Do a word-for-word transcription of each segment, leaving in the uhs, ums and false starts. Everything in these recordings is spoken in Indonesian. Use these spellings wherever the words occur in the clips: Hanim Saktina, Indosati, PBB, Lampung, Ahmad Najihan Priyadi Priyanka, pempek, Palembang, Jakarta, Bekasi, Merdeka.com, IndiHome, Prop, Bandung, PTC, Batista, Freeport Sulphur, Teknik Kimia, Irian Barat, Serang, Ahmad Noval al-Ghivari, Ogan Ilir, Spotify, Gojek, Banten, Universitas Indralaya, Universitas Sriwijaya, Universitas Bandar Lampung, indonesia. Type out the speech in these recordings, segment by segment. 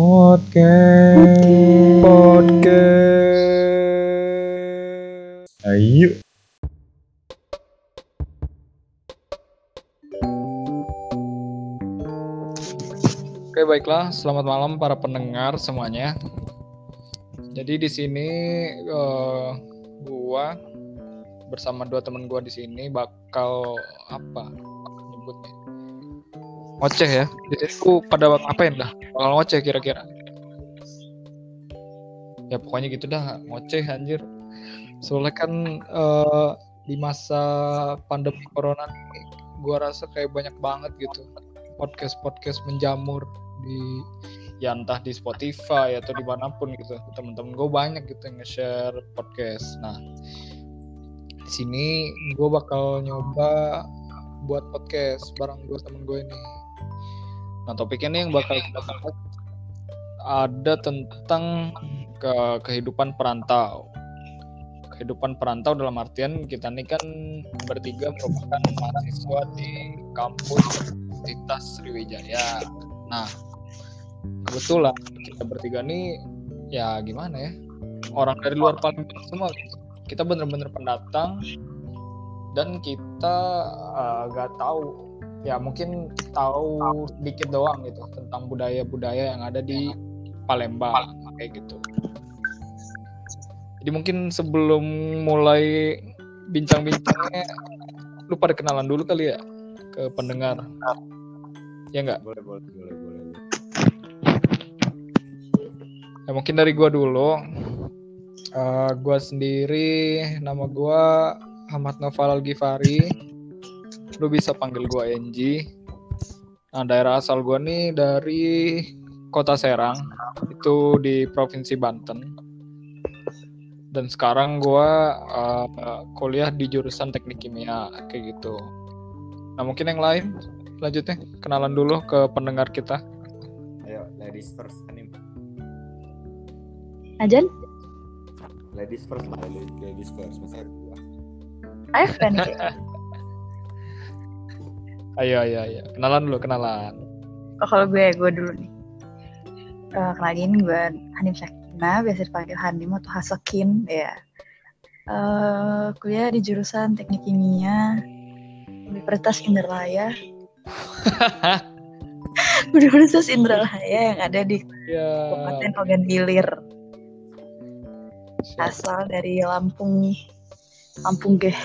Podcast. Podcast. Podcast. Ayo. Oke, baiklah, selamat malam para pendengar semuanya. Jadi di sini uh, gua bersama dua teman gua di sini bakal apa nyebutnya? Ngoceh ya. Jadi aku pada ngapain dah? Bakal ngoceh kira-kira. Ya pokoknya gitu dah, ngoceh anjir. Soalnya kan uh, di masa pandemi corona ini gua rasa kayak banyak banget gitu podcast-podcast menjamur di ya entah di Spotify atau dimanapun gitu. Temen-temen gue banyak gitu yang nge-share podcast. Nah, di sini gue bakal nyoba buat podcast bareng dua temen gue ini. Nah, topiknya nih yang bakal kita bahas ada tentang ke- kehidupan perantau. Kehidupan perantau dalam artian kita nih kan bertiga merupakan mahasiswa di kampus Universitas Sriwijaya. Nah, kebetulan kita bertiga nih ya gimana ya, orang dari luar Palembang semua. Kita bener-bener pendatang dan kita uh, gak tahu. Ya mungkin tahu sedikit doang gitu tentang budaya-budaya yang ada di Palembang kayak gitu. Jadi mungkin sebelum mulai bincang-bincangnya, lu pada kenalan dulu kali ya ke pendengar. Ya enggak? Boleh, boleh, boleh, boleh. Ya mungkin dari gua dulu. Uh, gua sendiri, nama gua Ahmad Noval al-Ghivari. Lu bisa panggil gua Enji. Nah, daerah asal gua nih dari kota Serang, itu di Provinsi Banten. Dan sekarang gue uh, kuliah di jurusan Teknik Kimia kayak gitu. Nah mungkin yang lain lanjutnya kenalan dulu ke pendengar kita. Ayo, ladies first. Hanim Ajan. Ladies first lah, ladies first. Masa dua. Ayo, ayo, ayo, ayo. Kenalan dulu, kenalan. Oh, kalau gue, gue dulu nih. Uh, kenalin gue Hanim Saktina. Nah, biasa dipanggil Hanim atau Hasokin, ya. Uh, kuliah di jurusan Teknik Kimia, Universitas Indralaya. Universitas Indralaya yang ada di Kabupaten yeah. Ogan Ilir. Asal dari Lampung, Lampung geh.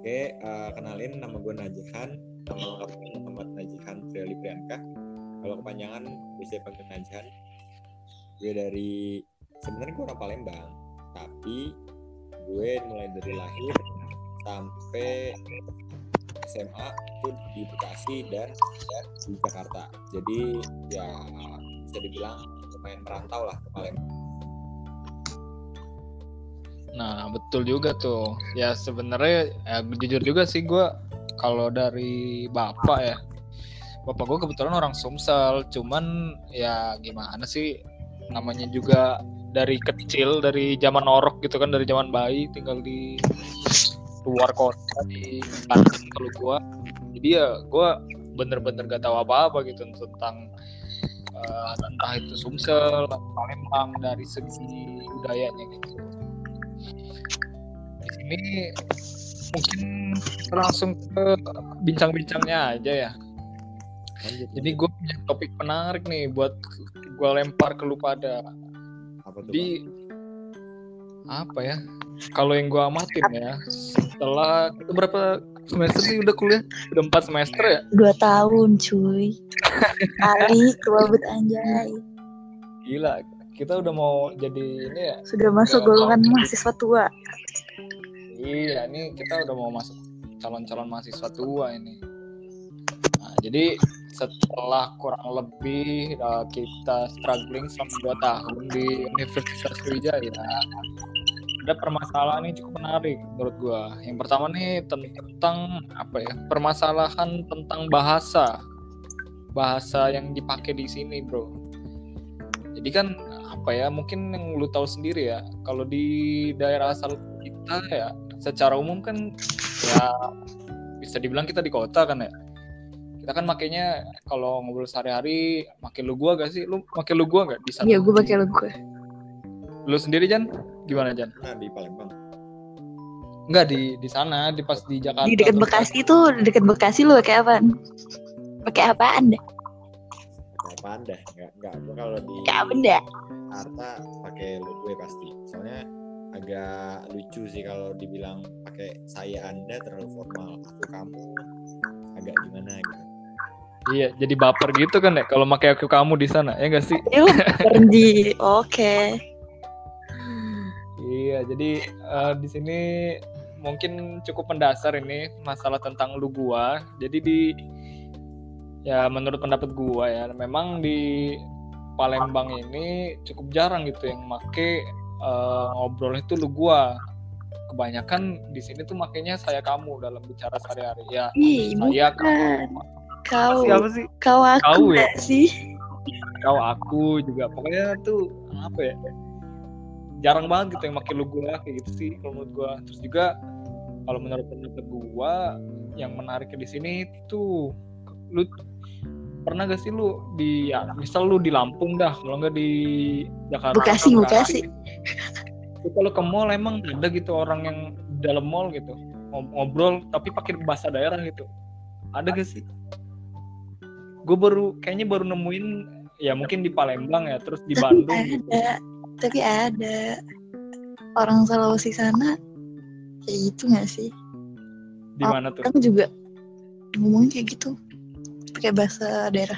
Oke, okay, uh, kenalin nama gue Najihan, nama lengkapnya Ahmad Najihan Priyadi Priyanka. Kalau kepanjangan bisa dipanggil Najihan. Gue dari sebenarnya gue orang Palembang, tapi gue mulai dari lahir sampai S M A itu di Bekasi dan, dan di Jakarta. Jadi ya bisa dibilang lumayan merantau lah ke Palembang. Nah betul juga tuh. Ya sebenarnya ya, jujur juga sih gue kalau dari bapak ya. Bapak gue kebetulan orang Sumsel, cuman ya gimana sih namanya juga dari kecil, dari zaman orok gitu kan, dari zaman bayi tinggal di luar kota di Bandung kalau gue. Jadi ya gue bener-bener gak tahu apa-apa gitu tentang uh, entah itu Sumsel, Palembang dari segi budayanya gitu. Di sini mungkin langsung ke bincang-bincangnya aja ya. Lanjut, jadi gue punya topik menarik nih buat gue lempar ke lu pada. Apa tuh? Di apa ya? Kalau yang gue amatin ya, setelah berapa semester sih udah kuliah? Udah empat semester ya? Dua tahun cuy. Kali tua bet anjay. Gila, kita udah mau jadi ini ya. Sudah masuk golongan mahasiswa tua. Iya, ini kita udah mau masuk calon-calon mahasiswa tua ini. Nah, jadi setelah kurang lebih uh, kita struggling selama dua tahun di Universitas Sriwijaya, ada permasalahan yang cukup menarik menurut gue. Yang pertama nih tentang apa ya, permasalahan tentang bahasa bahasa yang dipakai di sini bro. Jadi kan apa ya, mungkin yang lu tahu sendiri ya, kalau di daerah asal kita ya secara umum kan ya bisa dibilang kita di kota kan ya. Kita kan makanya kalau ngobrol sehari-hari, pakai lu gua gak sih? Lu pakai lu gua gak? Bisa. Iya, gua pakai lu gua. Lu sendiri Jan? Gimana Jan? Nah, di Palembang. Enggak di di sana, di pas di Jakarta. Di dekat Bekasi tuh, dekat Bekasi lu pakai apaan? Pakai apaan dah? Pakai apaan dah? Enggak, enggak. Gua kalau di Jakarta pakai lu gue pasti. Soalnya agak lucu sih kalau dibilang pakai saya Anda terlalu formal, aku kamu agak gimana gitu. Iya, jadi baper gitu kan ya kalau pakai aku kamu di sana, ya enggak sih? Perdi, oke. Okay. Iya, jadi uh, di sini mungkin cukup mendasar ini masalah tentang lu gua. Jadi di ya menurut pendapat gua ya, memang di Palembang ini cukup jarang gitu yang make Uh, ngobrol itu lu gua. Kebanyakan di sini tuh makanya saya kamu dalam bicara sehari-hari ya. Ih, saya kamu. Kau. Apa sih? Kau aku ya? Sih. Kau aku juga pokoknya tuh apa ya? Jarang banget gitu yang pakai lu gua kayak gitu sih kalau menurut gua. Terus juga kalau menurut pendapat gua yang menariknya di sini tuh lu pernah gak sih lu di ya, misal lu di Lampung dah kalau nggak di Jakarta Bekasi Bekasi kalau ke mall emang ada gitu orang yang dalam mall gitu ngobrol tapi pakai bahasa daerah gitu ada gak sih? Gue baru kayaknya baru nemuin ya mungkin di Palembang ya terus di tapi Bandung ada, gitu. Tapi ada orang Sulawesi sana kayak gitu nggak sih? Di mana tuh? Kan juga ngomong kayak gitu. Pakai bahasa daerah,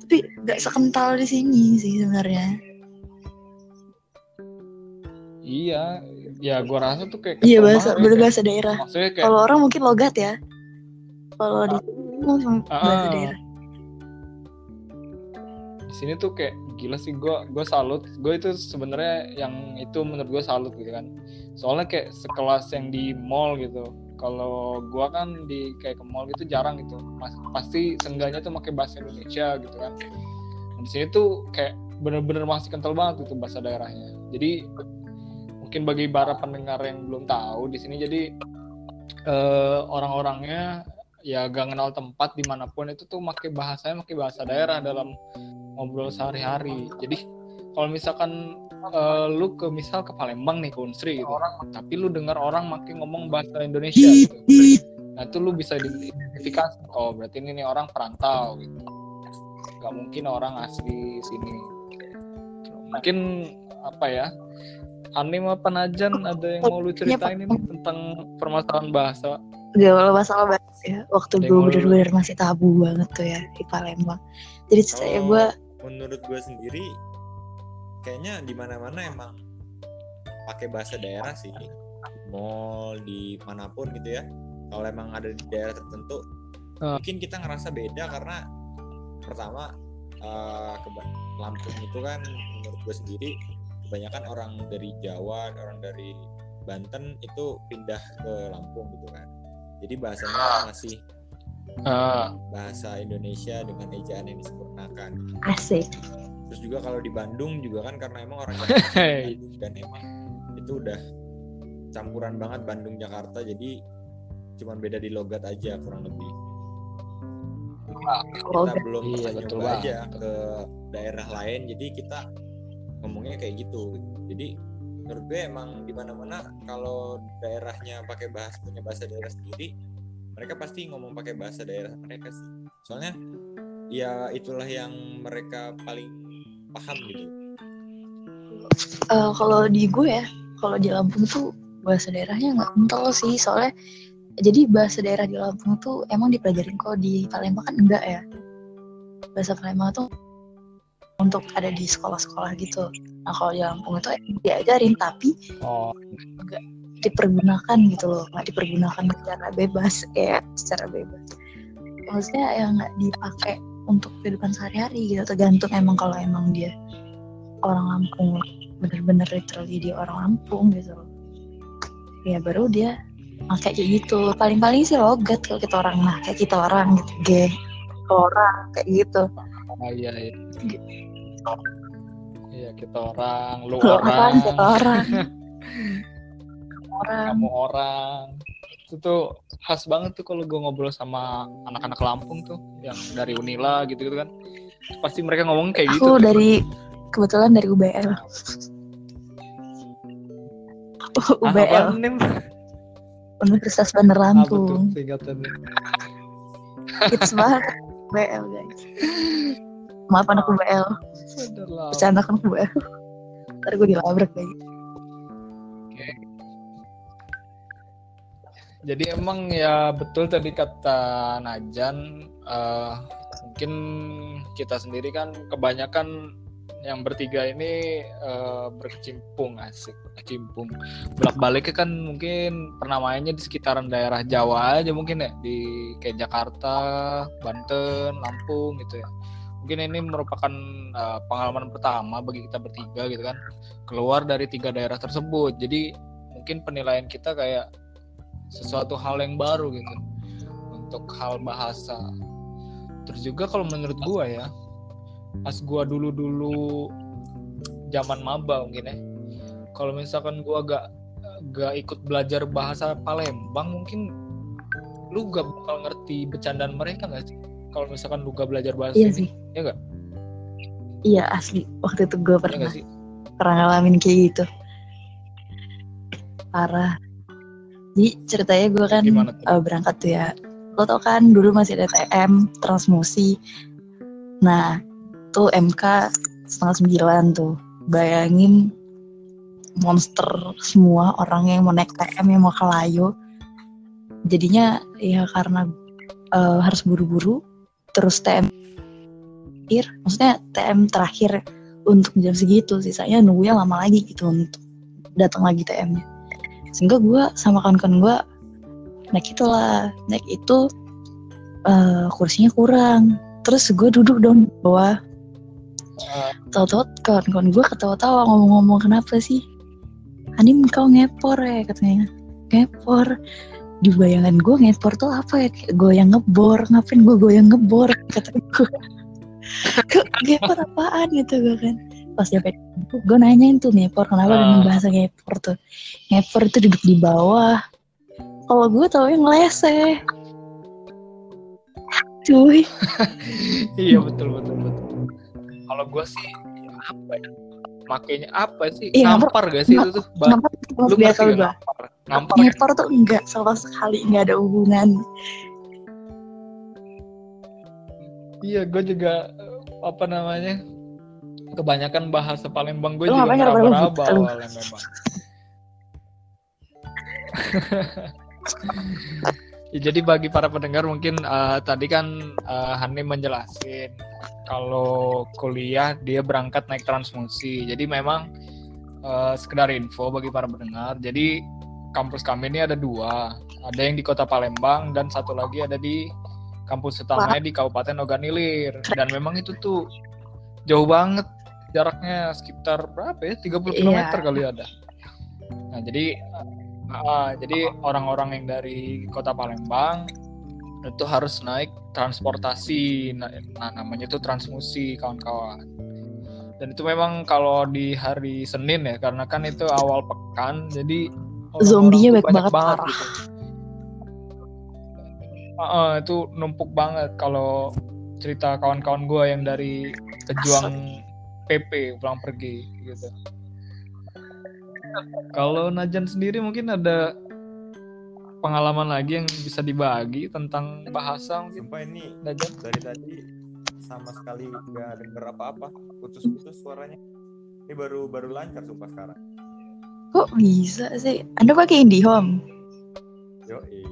tapi nggak sekental di sini sih sebenarnya. Iya, ya gue rasa tuh kayak iya bahasa berbahasa ya, daerah. Kayak... Kalau orang mungkin logat ya, kalau di sini cuma bahasa daerah. Di sini tuh kayak gila sih gue, gue salut. Gue itu sebenarnya yang itu menurut gue salut gitu kan. Soalnya kayak sekelas yang di mall gitu. Kalau gua kan di kayak ke mall gitu jarang gitu, Mas, pasti seenggaknya tuh pakai bahasa Indonesia gitu kan. Di sini tuh kayak bener-bener masih kental banget gitu bahasa daerahnya. Jadi mungkin bagi para pendengar yang belum tahu di sini jadi eh, orang-orangnya ya gak kenal tempat dimanapun itu tuh pakai bahasanya pakai bahasa daerah dalam ngobrol sehari-hari. Jadi kalau misalkan Uh, lu ke misal ke Palembang nih ke Unsri gitu. Orang, tapi lu dengar orang makin ngomong bahasa Indonesia gitu. Nah itu lu bisa identifikasi oh berarti ini nih orang perantau gitu. Gak mungkin orang asli sini. Mungkin apa ya Anim apa Najan ada yang mau lu ceritain ini tentang permasalahan bahasa. Gak masalah bahasa ya. Waktu gue bener-bener masih tabu banget tuh ya di Palembang. Jadi saya gue menurut gue sendiri kayaknya di mana-mana emang pakai bahasa daerah sih, mall di manapun gitu ya. Kalau emang ada di daerah tertentu, uh. mungkin kita ngerasa beda karena pertama uh, ke Lampung itu kan menurut gue sendiri kebanyakan orang dari Jawa, orang dari Banten itu pindah ke Lampung gitu kan. Jadi bahasanya masih uh. bahasa Indonesia dengan ejaan yang disempurnakan. Asik. Terus juga kalau di Bandung juga kan karena emang orang Jakarta dan emang itu udah campuran banget Bandung Jakarta jadi cuman beda di logat aja kurang lebih. Kita belum iya, nyoba banget. Aja ke daerah lain jadi kita ngomongnya kayak gitu. Jadi menurut gue emang di mana-mana kalau daerahnya pakai bahasa punya bahasa daerah sendiri, mereka pasti ngomong pakai bahasa daerah mereka sih. Soalnya ya itulah yang mereka paling paham gitu. Uh, kalau di gue ya, kalau di Lampung tuh bahasa daerahnya nggak kental sih, soalnya jadi bahasa daerah di Lampung tuh emang dipelajarin kok di Palembang kan enggak ya. Bahasa Palembang tuh untuk ada di sekolah-sekolah gitu. Nah kalau di Lampung itu diajarin tapi nggak dipergunakan gitu loh, nggak dipergunakan secara bebas ya, secara bebas. Maksudnya ya nggak dipakai untuk kehidupan sehari-hari gitu, tergantung emang kalau emang dia orang Lampung bener-bener literally dia orang Lampung gitu ya baru dia pakai kayak gitu. Paling-paling sih logat kalau kita orang nah kayak kita orang gitu geng orang kayak gitu ah, iya iya gitu. Iya kita orang lu orang, orang kita orang orang kamu orang itu itu tuh khas banget tuh kalau gue ngobrol sama anak-anak Lampung tuh yang dari Unila gitu-gitu kan, pasti mereka ngomong kayak aku gitu. Aku dari tuh. Kebetulan dari U B L. U B L. Universitas Bandar Lampung. It's banget U B L guys. Maaf anak U B L. Bercanda kan U B L. Ntar gue dilabrak lagi. Jadi emang ya betul tadi kata Najan, uh, mungkin kita sendiri kan kebanyakan yang bertiga ini uh, berkecimpung, asik berkecimpung. Bolak-baliknya kan mungkin pernah mainnya di sekitaran daerah Jawa aja mungkin ya, di kayak Jakarta, Banten, Lampung gitu ya. Mungkin ini merupakan uh, pengalaman pertama bagi kita bertiga gitu kan, keluar dari tiga daerah tersebut. Jadi mungkin penilaian kita kayak sesuatu hal yang baru gitu untuk hal bahasa. Terus juga kalau menurut gua ya, pas gua dulu-dulu zaman maba mungkin ya, kalau misalkan gua gak gak ikut belajar bahasa Palembang, mungkin lu gak bakal ngerti bercandaan mereka gak sih? Kalau misalkan lu gak belajar bahasa iya ini, sih. Ya gak? Iya asli, waktu itu gua pernah ya pernah ngalamin kayak gitu. Parah. Jadi ceritanya gue kan uh, berangkat tuh ya, lo tau kan dulu masih ada T M, transmusi. Nah, tuh M K setengah sembilan tuh. Bayangin monster semua orang yang mau naik T M, yang mau kelayo. Jadinya ya karena uh, harus buru-buru, terus T M terakhir, maksudnya T M terakhir untuk jam segitu, sisanya nunggunya lama lagi gitu untuk datang lagi T M-nya. Sehingga gue sama kawan-kawan gue naik itulah, naik itu uh, kursinya kurang. Terus gue duduk dong di bawah. Tau-tau kawan-kawan gue ketawa-tawa ngomong-ngomong, kenapa sih? Hanim kau ngepor ya katanya. Ngepor. Di bayangan gue ngepor tuh apa ya? Kayak goyang ngebor, ngapain gue goyang ngebor? Kata gue. Ngepor apaan gitu gue kan. Pas nyampe gue nanyain tuh ngepor kenapa dengan uh. bahasa ngepor tuh. Ngepor itu duduk di bawah. Kalau gue tau yang ngeleseh. Cuy. Iya betul betul betul. Kalau gue sih apa ya? Makanya apa sih? Iya, nampar gak sih itu tuh? Nampar lu biasa lu gak? Nampar ngepor tuh enggak sama sekali, enggak ada hubungan. Iya, gue juga apa namanya? Kebanyakan bahasa Palembang gue juga meraba-raba awalnya memang. Ya, jadi bagi para pendengar mungkin uh, tadi kan uh, Hanim menjelasin kalau kuliah dia berangkat naik transmusi. Jadi memang uh, sekedar info bagi para pendengar. Jadi kampus kami ini ada dua, ada yang di kota Palembang dan satu lagi ada di kampus utamanya di Kabupaten Ogan Ilir. Dan memang itu tuh jauh banget. Jaraknya sekitar berapa ya? tiga puluh kilometer yeah. kali ada. Nah, jadi uh, jadi orang-orang yang dari kota Palembang itu harus naik transportasi. Nah, namanya itu transmusi, kawan-kawan. Dan itu memang kalau di hari Senin ya, karena kan itu awal pekan, jadi zombinya banyak banget. banget gitu. Uh, itu numpuk banget kalau cerita kawan-kawan gue yang dari pejuang P P pulang pergi gitu. Kalau Najan sendiri mungkin ada pengalaman lagi yang bisa dibagi tentang bahasa mungkin. Sumpah ini Najan dari tadi sama sekali gak denger apa-apa, putus-putus suaranya. Ini baru baru lancar sumpah sekarang. Kok bisa sih? Anda pakai IndiHome? Yoi.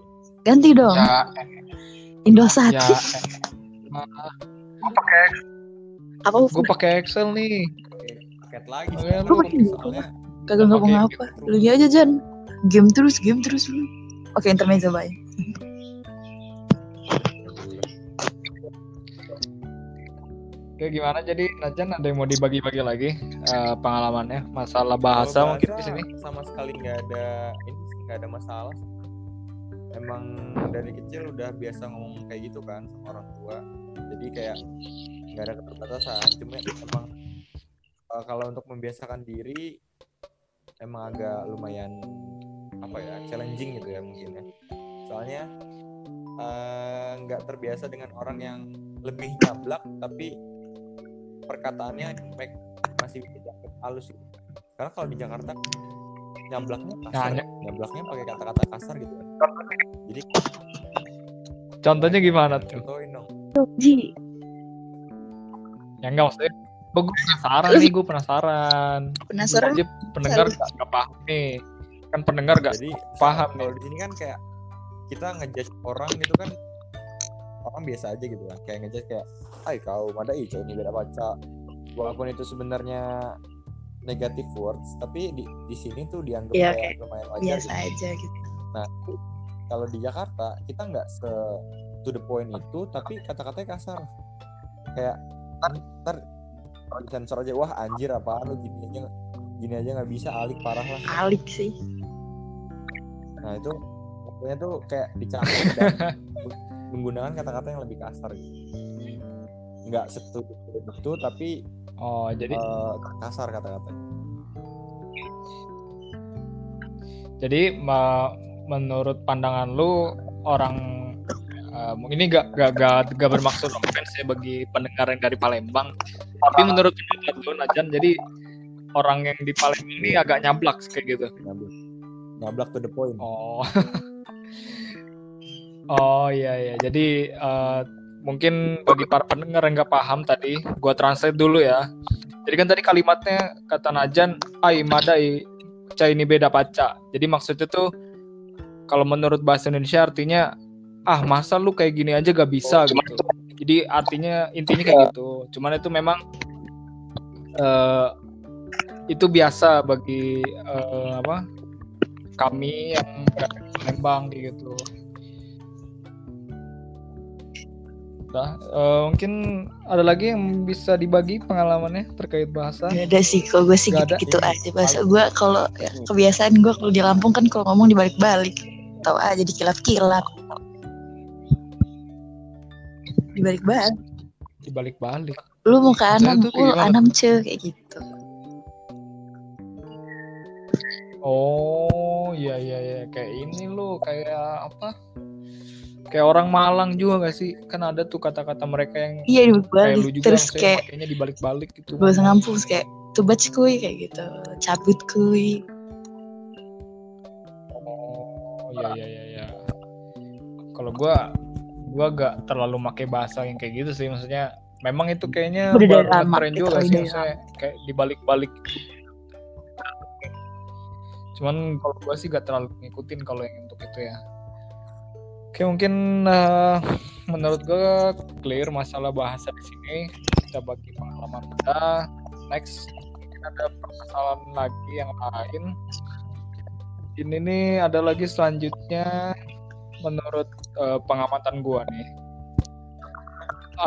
Ganti dong. Ya. Indosati. Ya. Gue pakai apa? Gue pakai Excel nih. Paket lagi. Gue pakai soalnya. Kagak ngomong apa. Lu aja Jan. Game terus, game terus lu. Oke, intermezzo bye. Oke, gimana? Jadi Najan ada yang mau dibagi-bagi lagi uh, pengalamannya masalah bahasa, bahasa mungkin di sini? Sama sekali nggak ada ini, nggak ada masalah. Emang dari kecil udah biasa ngomong kayak gitu kan sama orang tua, jadi kayak nggak ada keterbatasan. Cuma emang uh, kalau untuk membiasakan diri emang agak lumayan apa ya, challenging gitu ya mungkin ya. soalnya nggak uh, terbiasa dengan orang yang lebih nyablak tapi perkataannya masih halus gitu. Karena kalau di Jakarta nyablaknya kasar, nah, nyablaknya pakai kata-kata kasar gitu kan. Jadi contohnya gimana tuh? Contohin dong. Ji. Ya enggak maksudnya. Gue penasaran nih, gue penasaran. Penasaran. Aja pendengar enggak paham nih. Kan pendengar enggak paham kalau di sini kan kayak kita ngejudge orang gitu kan. Orang biasa aja gitu kan. Kayak ngejudge kayak, "Hai kau, ada ijo ini beda baca." Walaupun itu sebenarnya negative words, tapi di di sini tuh dianggap ya, kayak lumayan wajar biasa gitu. aja gitu. Nah, kalau di Jakarta kita nggak se to the point itu, tapi kata-katanya kasar. Kayak ntar ntar sensor aja, wah anjir apaan lu gini aja, gini aja nggak bisa, alik parah lah. Alik sih. Nah itu pokoknya tuh kayak dicampur dan menggunakan kata-kata yang lebih kasar gitu. Nggak setu itu tapi oh jadi uh, kasar kata-katanya. Jadi ma- menurut pandangan lu orang uh, ini gak gak gak, gak bermaksud offense ya bagi pendengar yang dari Palembang. Tapi menurut pendapat lu Najan, jadi orang yang di Palembang ini agak nyablak kayak gitu. Nyablak, nyablak to the point. Oh, oh iya iya. Jadi uh, mungkin bagi para pendengar yang nggak paham tadi, gua translate dulu ya. Jadi kan tadi kalimatnya kata Najan, ai madai, ca ini beda paca. Jadi maksudnya tuh, kalau menurut bahasa Indonesia artinya, ah masa lu kayak gini aja gak bisa gitu. Jadi artinya intinya kayak gitu. Cuman itu memang uh, itu biasa bagi uh, apa kami yang Palembang gitu. Nah, uh, mungkin ada lagi yang bisa dibagi pengalamannya terkait bahasa? Gak ada sih, kalau gue sih gitu-gitu aja bahasa gue. Kalau kebiasaan gue kalau di Lampung kan kalau ngomong dibalik-balik, tau aja dikilap-kilap, dibalik-balik, dibalik-balik. Lu mau ke Anam, lu Anam ce kayak gitu. Oh, iya iya iya, kayak ini lu kayak apa? Kayak orang Malang juga gak sih? Kan ada tuh kata-kata mereka yang iya, kayak lu juga terus kayak kayaknya dibalik-balik gitu. Gue usah ngampus kayak tubat kuy kayak gitu, cabut kuy. Oh iya iya iya ya. Kalau gue gue gak terlalu pakai bahasa yang kayak gitu sih. Maksudnya memang itu kayaknya baru ngetren juga sih. Maksudnya kayak dibalik-balik. Cuman kalau gue sih gak terlalu ngikutin kalau yang untuk itu ya. Oke, mungkin uh, menurut gue clear masalah bahasa di sini. Kita bagi pengalaman kita. Next, ada permasalahan lagi yang lain. Ini nih ada lagi selanjutnya menurut uh, pengamatan gue nih.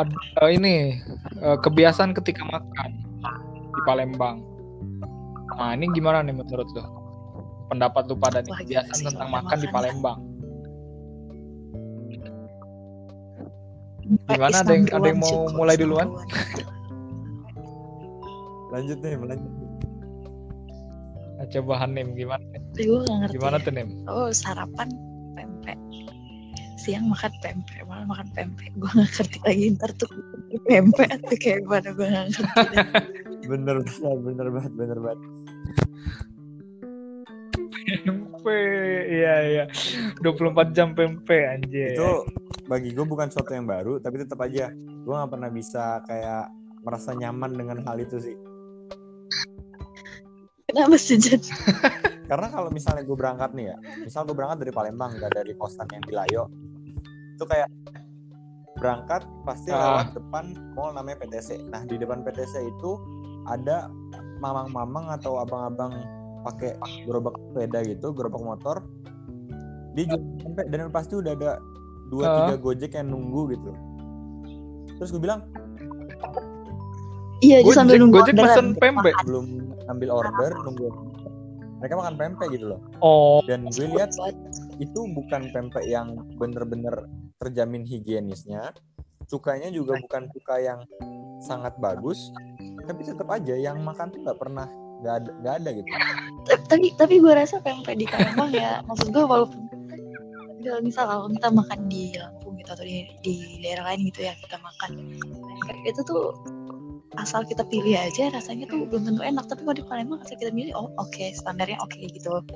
Ada ini uh, kebiasaan ketika makan di Palembang. Nah, ini gimana nih menurut lo? Pendapat lu pada nih kebiasaan tentang makan di Palembang? Gimana ada yang, ada yang mau mulai duluan? Lanjut nih, lanjut. Nah, coba Hanim gimana? Gue gak ngerti. Gimana tuh Nim? Oh sarapan pempek, siang makan pempek, malam makan pempek. Gue gak ngerti lagi ntar tuh pempek tuh kayak gimana, gue gak ngerti. Bener banget, bener banget, bener banget. Pempek, iya iya. dua puluh empat jam pempek anjir. Itu bagi gue bukan sesuatu yang baru, tapi tetap aja gue nggak pernah bisa kayak merasa nyaman dengan hal itu sih. Kenapa sih Jan? Karena kalau misalnya gue berangkat nih ya, misal gue berangkat dari Palembang, nggak dari kosan yang di Layo, itu kayak berangkat pasti lewat ah. depan mall namanya P T C. Nah di depan P T C itu ada mamang-mamang atau abang-abang pakai gerobak sepeda gitu, gerobak motor, dia jual pempek dan pasti udah ada dua uh. tiga gojek yang nunggu gitu. Terus gue bilang, iya, gojek, sambil nunggu gojek pesen pempek, belum ambil order, nunggu mereka makan pempek gitu loh. Oh. Dan gue lihat itu bukan pempek yang bener-bener terjamin higienisnya, cukanya juga bukan cuka yang sangat bagus, tapi tetap aja yang makan tuh nggak pernah nggak ada nggak ada gitu. Tapi tapi gue rasa pempek di Palembang ya, maksud gue walaupun deal, misal kalau kita makan di Lampung gitu atau di, di daerah lain gitu ya, kita makan itu tuh asal kita pilih aja rasanya tuh belum tentu enak, tapi kalau di Palembang asal kita pilih, oh oke okay, standarnya oke okay, gitu, oke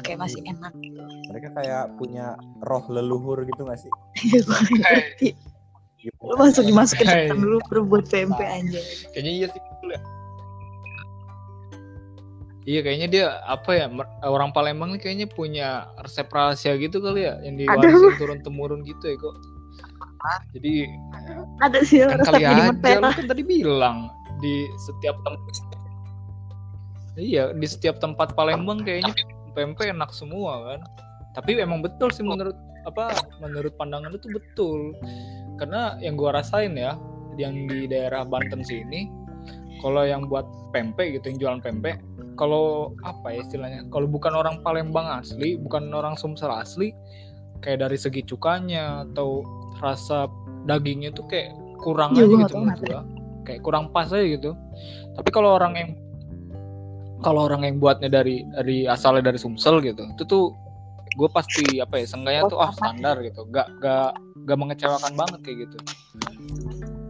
okay, masih enak gitu. Mereka kayak punya roh leluhur gitu nggak sih? Iya gue ngerti. Lu langsung dimasukin ketan dulu baru buat pempek aja. Kayaknya iya sih betul ya. Iya kayaknya dia apa ya, orang Palembang nih kayaknya punya resep rahasia gitu kali ya, yang diwarisin turun temurun gitu ya kok. Jadi ada sih kan resep di mentera. Lu kan tadi bilang di setiap tempat. Iya di setiap tempat Palembang kayaknya pempek enak semua kan. Tapi emang betul sih menurut apa menurut pandangan lu tuh betul. Karena yang gue rasain ya, yang di daerah Banten sini, kalau yang buat pempek gitu, yang jualan pempek, kalau apa ya istilahnya, kalau bukan orang Palembang asli, bukan orang Sumsel asli, kayak dari segi cukanya atau rasa dagingnya tuh kayak kurang ya, aja gitu menurut gue, kayak kurang pas aja gitu. Tapi kalau orang yang kalau orang yang buatnya dari dari asalnya dari Sumsel gitu, itu tuh gue pasti apa ya, seenggaknya tuh ah standar gitu, gak gak gak mengecewakan banget kayak gitu.